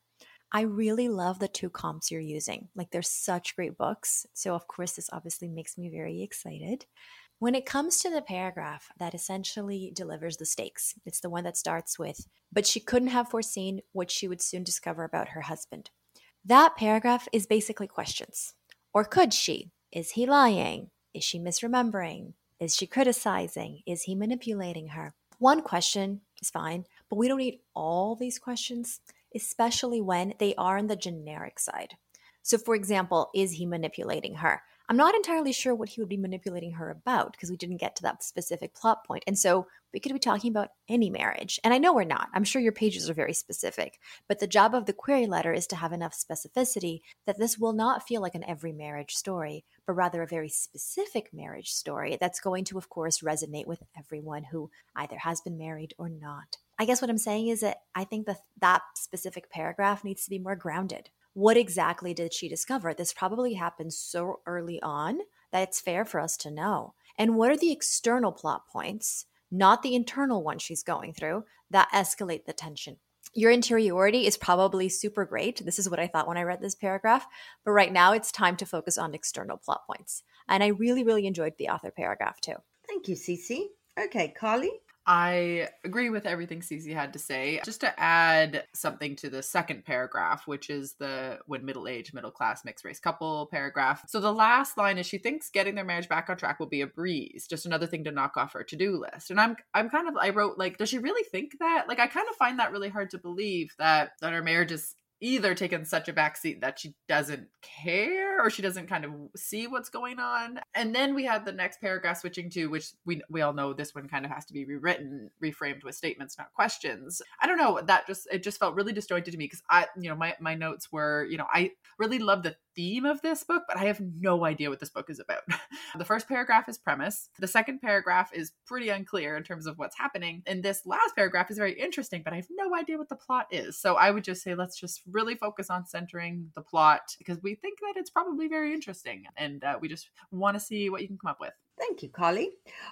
I really love the 2 comps you're using. Like, they're such great books. So, of course, this obviously makes me very excited. When it comes to the paragraph that essentially delivers the stakes, it's the one that starts with, but she couldn't have foreseen what she would soon discover about her husband. That paragraph is basically questions. Or could she? Is he lying? Is she misremembering? Is she criticizing? Is he manipulating her? One question is fine, but we don't need all these questions, especially when they are on the generic side. So, for example, is he manipulating her? I'm not entirely sure what he would be manipulating her about because we didn't get to that specific plot point. And so we could be talking about any marriage. And I know we're not. I'm sure your pages are very specific. But the job of the query letter is to have enough specificity that this will not feel like an every marriage story, but rather a very specific marriage story that's going to, of course, resonate with everyone who either has been married or not. I guess what I'm saying is that I think that specific paragraph needs to be more grounded. What exactly did she discover? This probably happened so early on that it's fair for us to know. And what are the external plot points, not the internal one she's going through, that escalate the tension? Your interiority is probably super great. This is what I thought when I read this paragraph. But right now it's time to focus on external plot points. And I really, really enjoyed the author paragraph too. Thank you, Cece. Okay, Carly? I agree with everything Cece had to say. Just to add something to the second paragraph, which is the when middle-aged, middle-class, mixed-race couple paragraph. So the last line is she thinks getting their marriage back on track will be a breeze. Just another thing to knock off her to-do list. And I wrote, like, does she really think that? Like, I kind of find that really hard to believe that our marriage is either taken such a backseat that she doesn't care or she doesn't kind of see what's going on. And then we had the next paragraph switching to, which we all know this one kind of has to be rewritten, reframed with statements, not questions. I don't know, it just felt really disjointed to me because my notes were, I really love the theme of this book, but I have no idea what this book is about. The first paragraph is premise. The second paragraph is pretty unclear in terms of what's happening. And this last paragraph is very interesting, but I have no idea what the plot is. So I would just say, let's just really focus on centering the plot because we think that it's probably very interesting. And we just want to see what you can come up with. Thank you, Carly.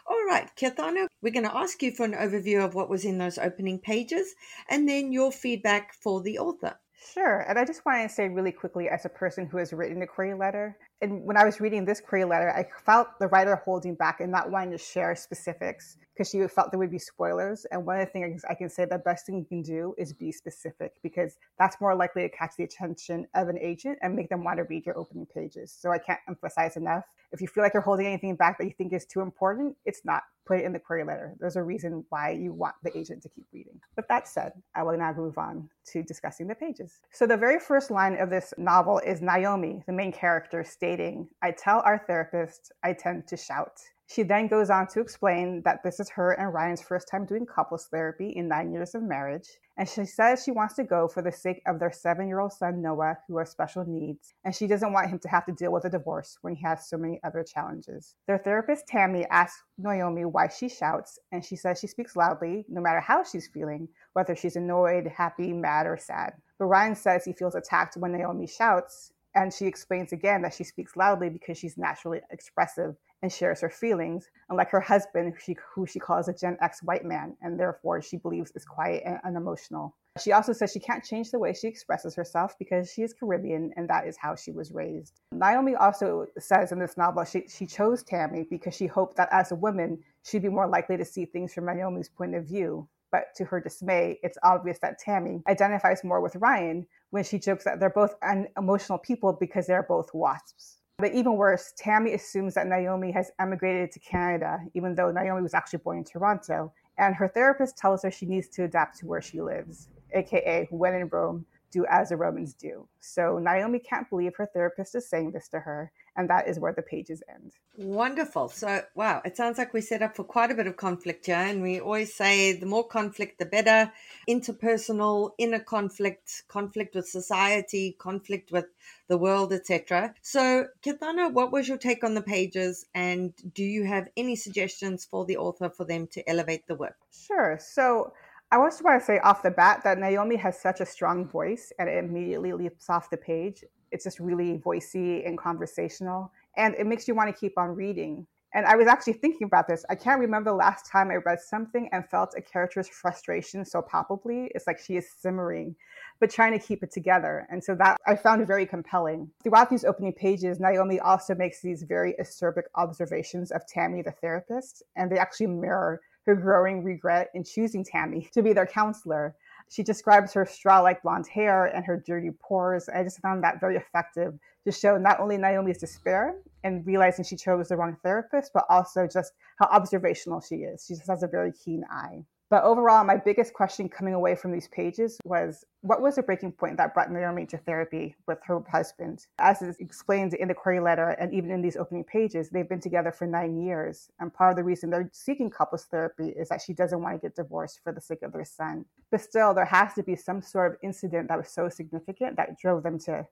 All right, Kirthana, we're going to ask you for an overview of what was in those opening pages and then your feedback for the author. Sure. And I just want to say really quickly, as a person who has written a query letter, and when I was reading this query letter, I felt the writer holding back and not wanting to share specifics because she felt there would be spoilers. And one of the things I can say, the best thing you can do is be specific because that's more likely to catch the attention of an agent and make them want to read your opening pages. So I can't emphasize enough. If you feel like you're holding anything back that you think is too important, it's not. Put it in the query letter. There's a reason why you want the agent to keep reading. But that said, I will now move on to discussing the pages. So the very first line of this novel is Naomi, the main character, stating, "I tell our therapist I tend to shout." She then goes on to explain that this is her and Ryan's first time doing couples therapy in 9 years of marriage. And she says she wants to go for the sake of their 7-year-old son, Noah, who has special needs. And she doesn't want him to have to deal with a divorce when he has so many other challenges. Their therapist, Tammy, asks Naomi why she shouts. And she says she speaks loudly, no matter how she's feeling, whether she's annoyed, happy, mad, or sad. But Ryan says he feels attacked when Naomi shouts. And she explains again that she speaks loudly because she's naturally expressive and shares her feelings, unlike her husband, who she calls a Gen X white man, and therefore she believes is quiet and unemotional. She also says she can't change the way she expresses herself because she is Caribbean, and that is how she was raised. Naomi also says in this novel she chose Tammy because she hoped that as a woman, she'd be more likely to see things from Naomi's point of view. But to her dismay, it's obvious that Tammy identifies more with Ryan when she jokes that they're both unemotional people because they're both WASPs. But even worse, Tammy assumes that Naomi has emigrated to Canada, even though Naomi was actually born in Toronto. And her therapist tells her she needs to adapt to where she lives, aka when in Rome, do as the Romans do. So Naomi can't believe her therapist is saying this to her. And that is where the pages end. Wonderful. So, wow, it sounds like we set up for quite a bit of conflict here. And we always say the more conflict, the better. Interpersonal, inner conflict, conflict with society, conflict with the world, etc. So, Kirthana, what was your take on the pages? And do you have any suggestions for the author for them to elevate the work? Sure. So I also want to say off the bat that Naomi has such a strong voice and it immediately leaps off the page. It's just really voicey and conversational, and it makes you want to keep on reading. And I was actually thinking about this. I can't remember the last time I read something and felt a character's frustration so palpably. It's like she is simmering, but trying to keep it together. And so that I found very compelling. Throughout these opening pages, Naomi also makes these very acerbic observations of Tammy, the therapist, and they actually mirror her growing regret in choosing Tammy to be their counselor. She describes her straw-like blonde hair and her dirty pores. I just found that very effective to show not only Naomi's despair and realizing she chose the wrong therapist, but also just how observational she is. She just has a very keen eye. But overall, my biggest question coming away from these pages was, what was the breaking point that brought Naomi to therapy with her husband? As is explained in the query letter and even in these opening pages, they've been together for 9 years. And part of the reason they're seeking couples therapy is that she doesn't want to get divorced for the sake of their son. But still, there has to be some sort of incident that was so significant that drove them to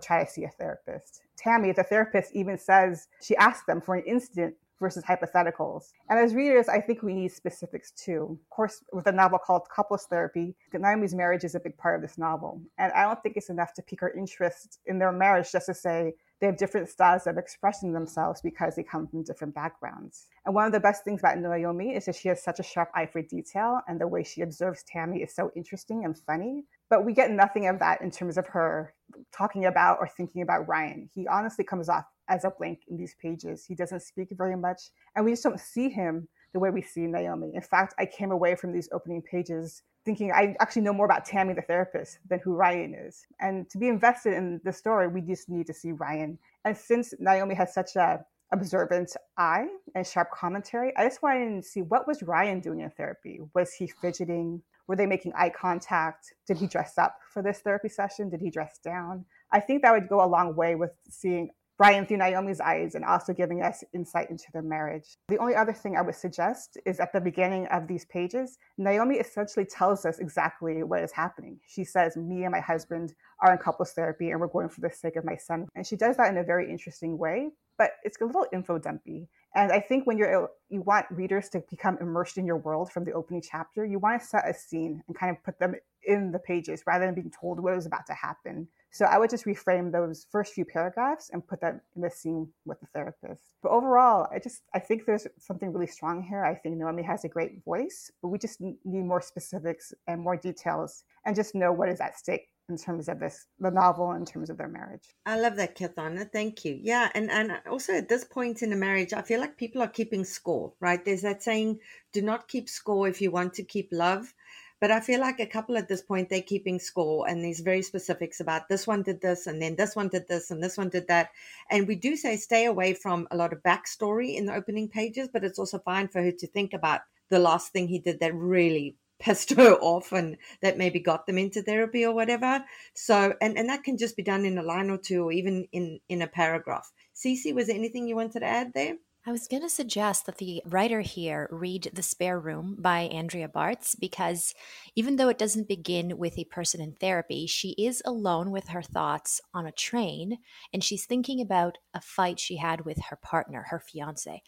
try to see a therapist. Tammy, the therapist, even says she asked them for an incident versus hypotheticals. And as readers, I think we need specifics too. Of course, with a novel called Couples Therapy, Naomi's marriage is a big part of this novel. And I don't think it's enough to pique our interest in their marriage just to say they have different styles of expressing themselves because they come from different backgrounds. And one of the best things about Naomi is that she has such a sharp eye for detail, and the way she observes Tammy is so interesting and funny. But we get nothing of that in terms of her talking about or thinking about Ryan. He honestly comes off as a blank in these pages. He doesn't speak very much, and we just don't see him the way we see Naomi. In fact, I came away from these opening pages thinking I actually know more about Tammy, the therapist, than who Ryan is. And to be invested in the story, we just need to see Ryan. And since Naomi has such a observant eye and sharp commentary. I just wanted to see, what was Ryan doing in therapy? Was he fidgeting? Were they making eye contact? Did he dress up for this therapy session? Did he dress down? I think that would go a long way with seeing Ryan through Naomi's eyes and also giving us insight into their marriage. The only other thing I would suggest is at the beginning of these pages, Naomi essentially tells us exactly what is happening. She says, me and my husband are in couples therapy and we're going for the sake of my son. And she does that in a very interesting way, but it's a little info dumpy. And I think when you want readers to become immersed in your world from the opening chapter, you want to set a scene and kind of put them in the pages rather than being told what is about to happen. So I would just reframe those first few paragraphs and put that in the scene with the therapist. But overall, I think there's something really strong here. I think Naomi has a great voice, but we just need more specifics and more details and just know what is at stake in terms of the novel, in terms of their marriage. I love that, Kirthana. Thank you. Yeah. And also at this point in the marriage, I feel like people are keeping score, right? There's that saying, do not keep score if you want to keep love. But I feel like a couple at this point, they're keeping score and there's very specifics about this one did this and then this one did this and this one did that. And we do say stay away from a lot of backstory in the opening pages, but it's also fine for her to think about the last thing he did that really pissed her off and that maybe got them into therapy or whatever. So, and that can just be done in a line or two or even in a paragraph. Cece, was there anything you wanted to add there? I was going to suggest that the writer here read The Spare Room by Andrea Bartz, because even though it doesn't begin with a person in therapy, she is alone with her thoughts on a train, and she's thinking about a fight she had with her partner, her fiance.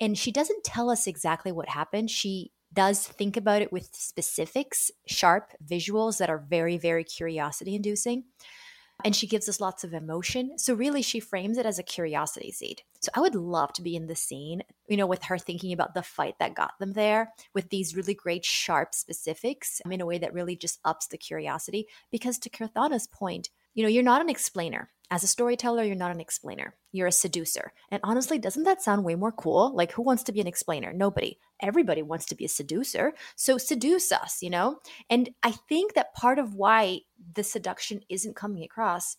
And she doesn't tell us exactly what happened. She does think about it with specifics, sharp visuals that are very, very curiosity-inducing. And she gives us lots of emotion. So really, she frames it as a curiosity seed. So I would love to be in the scene, you know, with her thinking about the fight that got them there, with these really great sharp specifics in a way that really just ups the curiosity. Because to Kirthana's point, you know, you're not an explainer. As a storyteller, you're not an explainer. You're a seducer. And honestly, doesn't that sound way more cool? Like, who wants to be an explainer? Nobody. Everybody wants to be a seducer. So seduce us, you know? And I think that part of why the seduction isn't coming across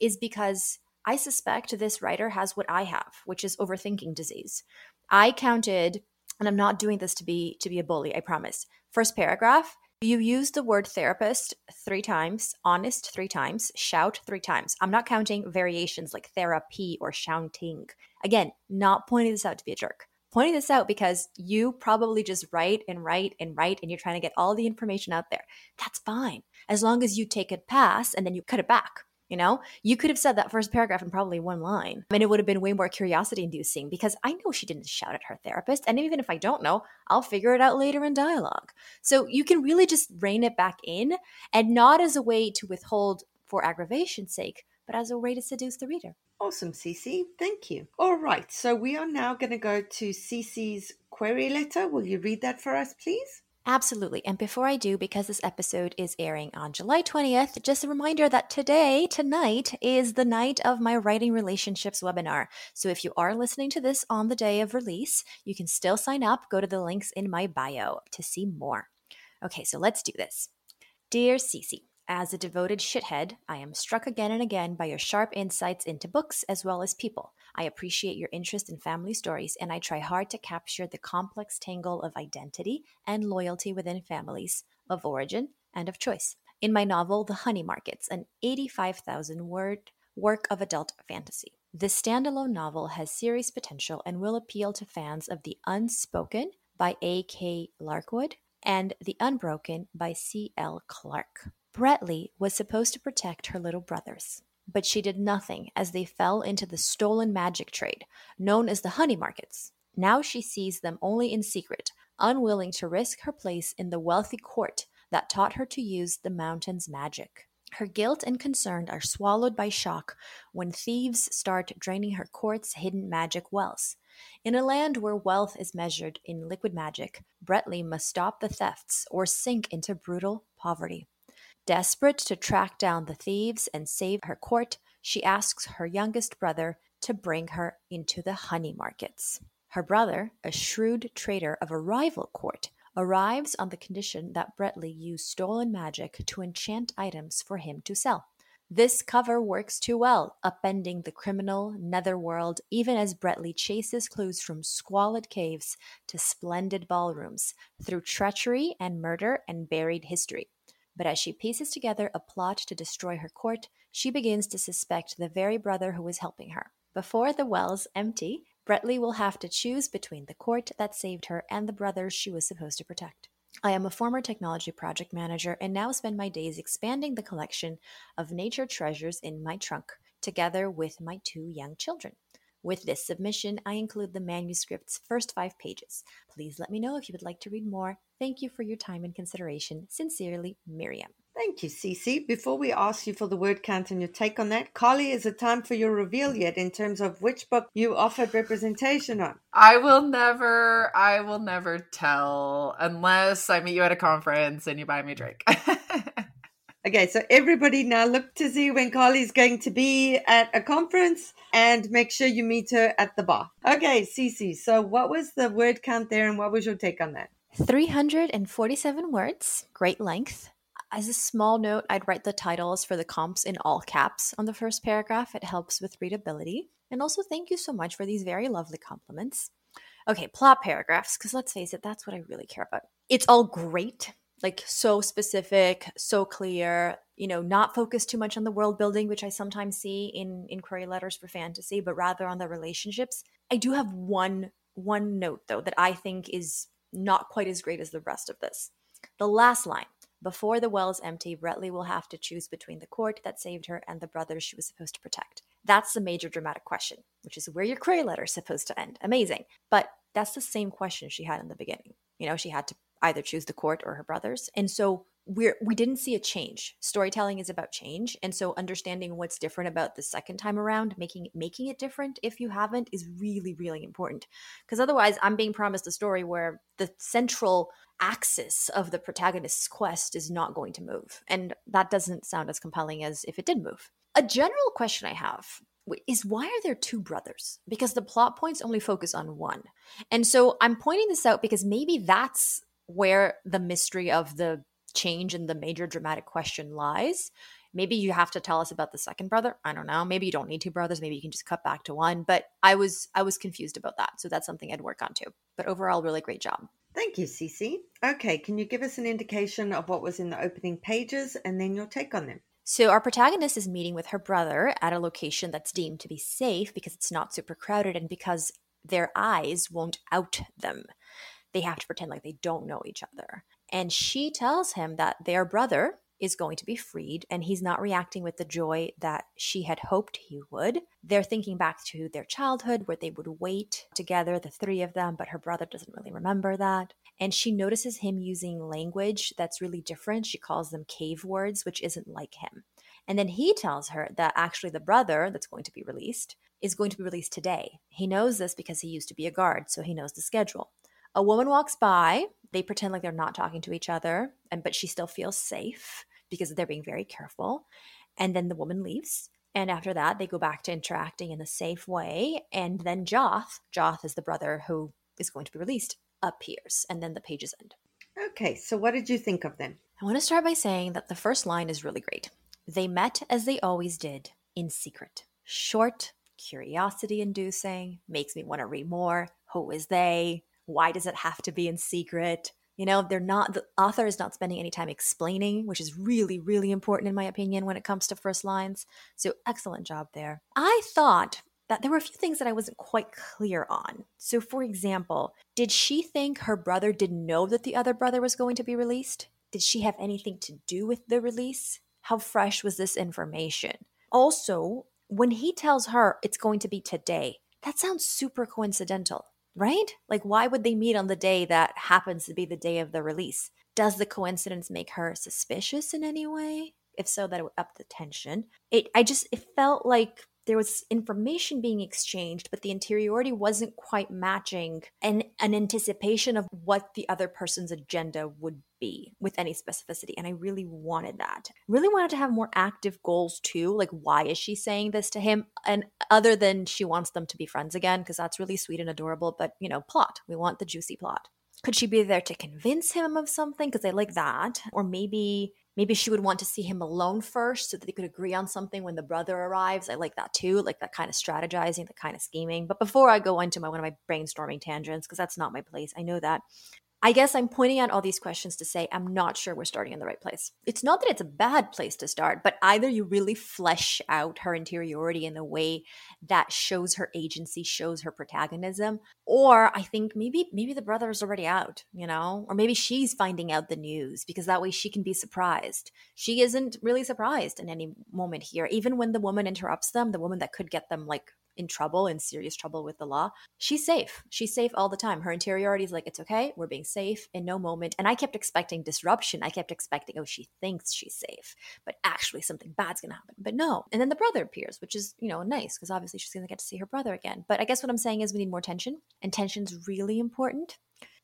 is because I suspect this writer has what I have, which is overthinking disease. I counted, and I'm not doing this to be a bully, I promise. First paragraph. You use the word therapist 3 times, honest 3 times, shout 3 times. I'm not counting variations like therapy or shouting. Again, not pointing this out to be a jerk. Pointing this out because you probably just write and write and write and you're trying to get all the information out there. That's fine. As long as you take a pass and then you cut it back. You know, you could have said that first paragraph in probably one line and it would have been way more curiosity inducing, because I know she didn't shout at her therapist. And even if I don't know, I'll figure it out later in dialogue. So you can really just rein it back in, and not as a way to withhold for aggravation's sake, but as a way to seduce the reader. Awesome, Cece. Thank you. All right. So we are now going to go to Cece's query letter. Will you read that for us, please? Absolutely. And before I do, because this episode is airing on July 20th, just a reminder that tonight is the night of my Writing Relationships webinar. So if you are listening to this on the day of release, you can still sign up. Go to the links in my bio to see more. Okay, so let's do this. Dear Cece, as a devoted shithead, I am struck again and again by your sharp insights into books as well as people. I appreciate your interest in family stories, and I try hard to capture the complex tangle of identity and loyalty within families, of origin and of choice. In my novel, The Honey Markets, an 85,000-word work of adult fantasy. This standalone novel has serious potential and will appeal to fans of The Unspoken by A.K. Larkwood and The Unbroken by C.L. Clarke. Bretley was supposed to protect her little brothers, but she did nothing as they fell into the stolen magic trade, known as the honey markets. Now she sees them only in secret, unwilling to risk her place in the wealthy court that taught her to use the mountain's magic. Her guilt and concern are swallowed by shock when thieves start draining her court's hidden magic wells. In a land where wealth is measured in liquid magic, Bretley must stop the thefts or sink into brutal poverty. Desperate to track down the thieves and save her court, she asks her youngest brother to bring her into the honey markets. Her brother, a shrewd trader of a rival court, arrives on the condition that Bretley use stolen magic to enchant items for him to sell. This cover works too well, upending the criminal netherworld even as Bretley chases clues from squalid caves to splendid ballrooms through treachery and murder and buried history. But as she pieces together a plot to destroy her court, she begins to suspect the very brother who is helping her. Before the wells empty, Bretley will have to choose between the court that saved her and the brothers she was supposed to protect. I am a former technology project manager and now spend my days expanding the collection of nature treasures in my trunk, together with my 2 young children. With this submission, I include the manuscript's first 5 pages. Please let me know if you would like to read more. Thank you for your time and consideration. Sincerely, Miriam. Thank you, Cece. Before we ask you for the word count and your take on that, Carly, is it time for your reveal yet in terms of which book you offered representation on? I will never tell unless I meet you at a conference and you buy me a drink. Okay, so everybody now look to see when Carly's going to be at a conference and make sure you meet her at the bar. Okay, Cece, so what was the word count there and what was your take on that? 347 words, great length. As a small note, I'd write the titles for the comps in all caps on the first paragraph. It helps with readability. And also, thank you so much for these very lovely compliments. Okay, plot paragraphs, because let's face it, that's what I really care about. It's all great. Like, so specific, so clear, you know, not focused too much on the world building, which I sometimes see in inquiry letters for fantasy, but rather on the relationships. I do have one note, though, that I think is not quite as great as the rest of this. The last line, before the well is empty, Bretley will have to choose between the court that saved her and the brothers she was supposed to protect. That's the major dramatic question, which is where your query letter is supposed to end. Amazing. But that's the same question she had in the beginning. You know, she had to either choose the court or her brothers. And so we didn't see a change. Storytelling is about change. And so understanding what's different about the second time around, making it different if you haven't, is really, really important. Because otherwise I'm being promised a story where the central axis of the protagonist's quest is not going to move. And that doesn't sound as compelling as if it did move. A general question I have is, why are there 2 brothers? Because the plot points only focus on one. And so I'm pointing this out because maybe that's where the mystery of the change and the major dramatic question lies. Maybe you have to tell us about the second brother. I don't know. Maybe you don't need 2 brothers. Maybe you can just cut back to one. But I was confused about that. So that's something I'd work on too. But overall, really great job. Thank you, Cece. Okay, can you give us an indication of what was in the opening pages and then your take on them? So our protagonist is meeting with her brother at a location that's deemed to be safe because it's not super crowded and because their eyes won't out them. They have to pretend like they don't know each other. And she tells him that their brother is going to be freed and he's not reacting with the joy that she had hoped he would. They're thinking back to their childhood where they would wait together, the 3 of them, but her brother doesn't really remember that. And she notices him using language that's really different. She calls them cave words, which isn't like him. And then he tells her that actually the brother that's going to be released is going to be released today. He knows this because he used to be a guard, so he knows the schedule. A woman walks by, they pretend like they're not talking to each other, but she still feels safe because they're being very careful. And then the woman leaves. And after that, they go back to interacting in a safe way. And then Joth is the brother who is going to be released, appears. And then the pages end. Okay, so what did you think of them? I want to start by saying that the first line is really great. They met as they always did, in secret. Short, curiosity-inducing, makes me want to read more. Who is they? Why does it have to be in secret? You know, the author is not spending any time explaining, which is really, really important in my opinion when it comes to first lines. So excellent job there. I thought that there were a few things that I wasn't quite clear on. So for example, did she think her brother didn't know that the other brother was going to be released? Did she have anything to do with the release? How fresh was this information? Also, when he tells her it's going to be today, that sounds super coincidental. Right? Like, why would they meet on the day that happens to be the day of the release? Does the coincidence make her suspicious in any way? If so, that would up the tension. It felt like there was information being exchanged, but the interiority wasn't quite matching an anticipation of what the other person's agenda would be with any specificity. And I really wanted that. Really wanted to have more active goals too. Like, why is she saying this to him? And other than she wants them to be friends again, because that's really sweet and adorable, but you know, plot. We want the juicy plot. Could she be there to convince him of something? Because I like that. Or maybe she would want to see him alone first so that they could agree on something when the brother arrives. I like that too, like that kind of strategizing, that kind of scheming. But before I go into one of my brainstorming tangents, because that's not my place, I know that. I guess I'm pointing out all these questions to say I'm not sure we're starting in the right place. It's not that it's a bad place to start, but either you really flesh out her interiority in a way that shows her agency, shows her protagonism, or I think maybe the brother is already out, you know, or maybe she's finding out the news because that way she can be surprised. She isn't really surprised in any moment here. Even when the woman interrupts them, the woman that could get them like in trouble, in serious trouble with the law, she's safe. She's safe all the time. Her interiority is like, it's okay. We're being safe in no moment. And I kept expecting disruption. I kept expecting, oh, she thinks she's safe, but actually something bad's going to happen. But no. And then the brother appears, which is, you know, nice because obviously she's going to get to see her brother again. But I guess what I'm saying is we need more tension, and tension's really important.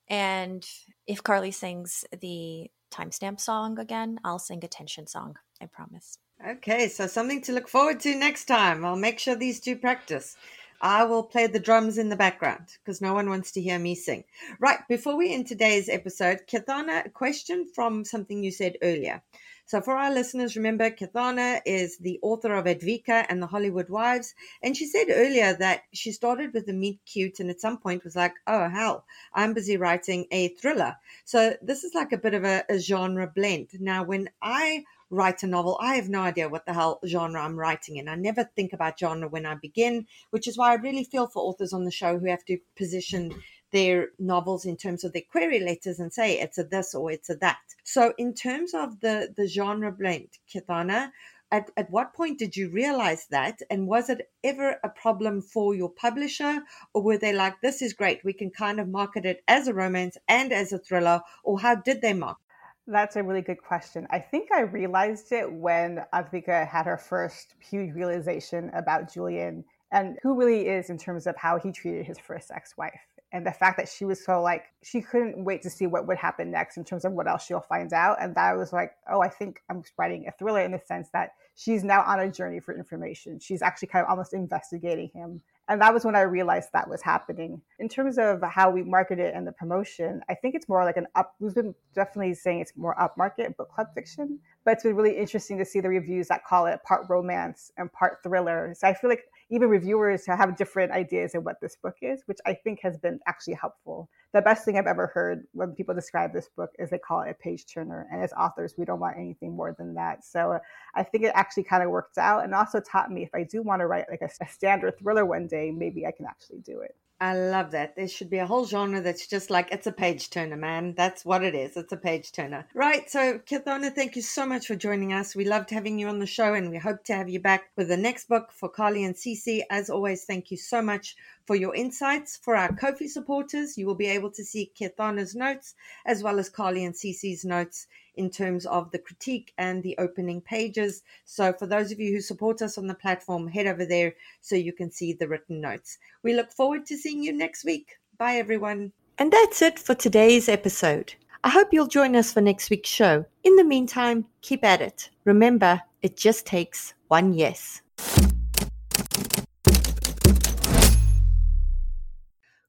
And if Carly sings the timestamp song again, I'll sing a tension song. I promise. Okay, so something to look forward to next time. I'll make sure these two practice. I will play the drums in the background because no one wants to hear me sing. Right, before we end today's episode, Kirthana, a question from something you said earlier. So for our listeners, remember Kirthana is the author of Advika and the Hollywood Wives. And she said earlier that she started with the meet cute and at some point was like, oh, hell, I'm busy writing a thriller. So this is like a bit of a genre blend. Now, when I write a novel, I have no idea what the hell genre I'm writing in. I never think about genre when I begin, which is why I really feel for authors on the show who have to position their novels in terms of their query letters and say it's a this or it's a that. So in terms of the genre blend, Kirthana, at what point did you realize that? And was it ever a problem for your publisher? Or were they like, this is great, we can kind of market it as a romance and as a thriller? Or how did they market? That's a really good question. I think I realized it when Advika had her first huge realization about Julian and who really is in terms of how he treated his first ex-wife. And the fact that she was so like, she couldn't wait to see what would happen next in terms of what else she'll find out. And that was like, oh, I think I'm writing a thriller in the sense that she's now on a journey for information. She's actually kind of almost investigating him. And that was when I realized that was happening. In terms of how we market it and the promotion, I think it's more like we've been definitely saying it's more upmarket book club fiction, but it's been really interesting to see the reviews that call it part romance and part thriller. So I feel like even reviewers have different ideas of what this book is, which I think has been actually helpful. The best thing I've ever heard when people describe this book is they call it a page turner. And as authors, we don't want anything more than that. So I think it actually kind of worked out and also taught me if I do want to write like a standard thriller one day, maybe I can actually do it. I love that. There should be a whole genre that's just like, it's a page turner, man. That's what it is. It's a page turner. Right. So Kirthana, thank you so much for joining us. We loved having you on the show and we hope to have you back with the next book for Carly and Cece. As always, thank you so much for your insights. For our Ko-fi supporters, you will be able to see Kirthana's notes as well as Carly and Cece's notes in terms of the critique and the opening pages. So for those of you who support us on the platform, head over there so you can see the written notes. We look forward to seeing you next week. Bye, everyone. And that's it for today's episode. I hope you'll join us for next week's show. In the meantime, keep at it. Remember, it just takes one yes.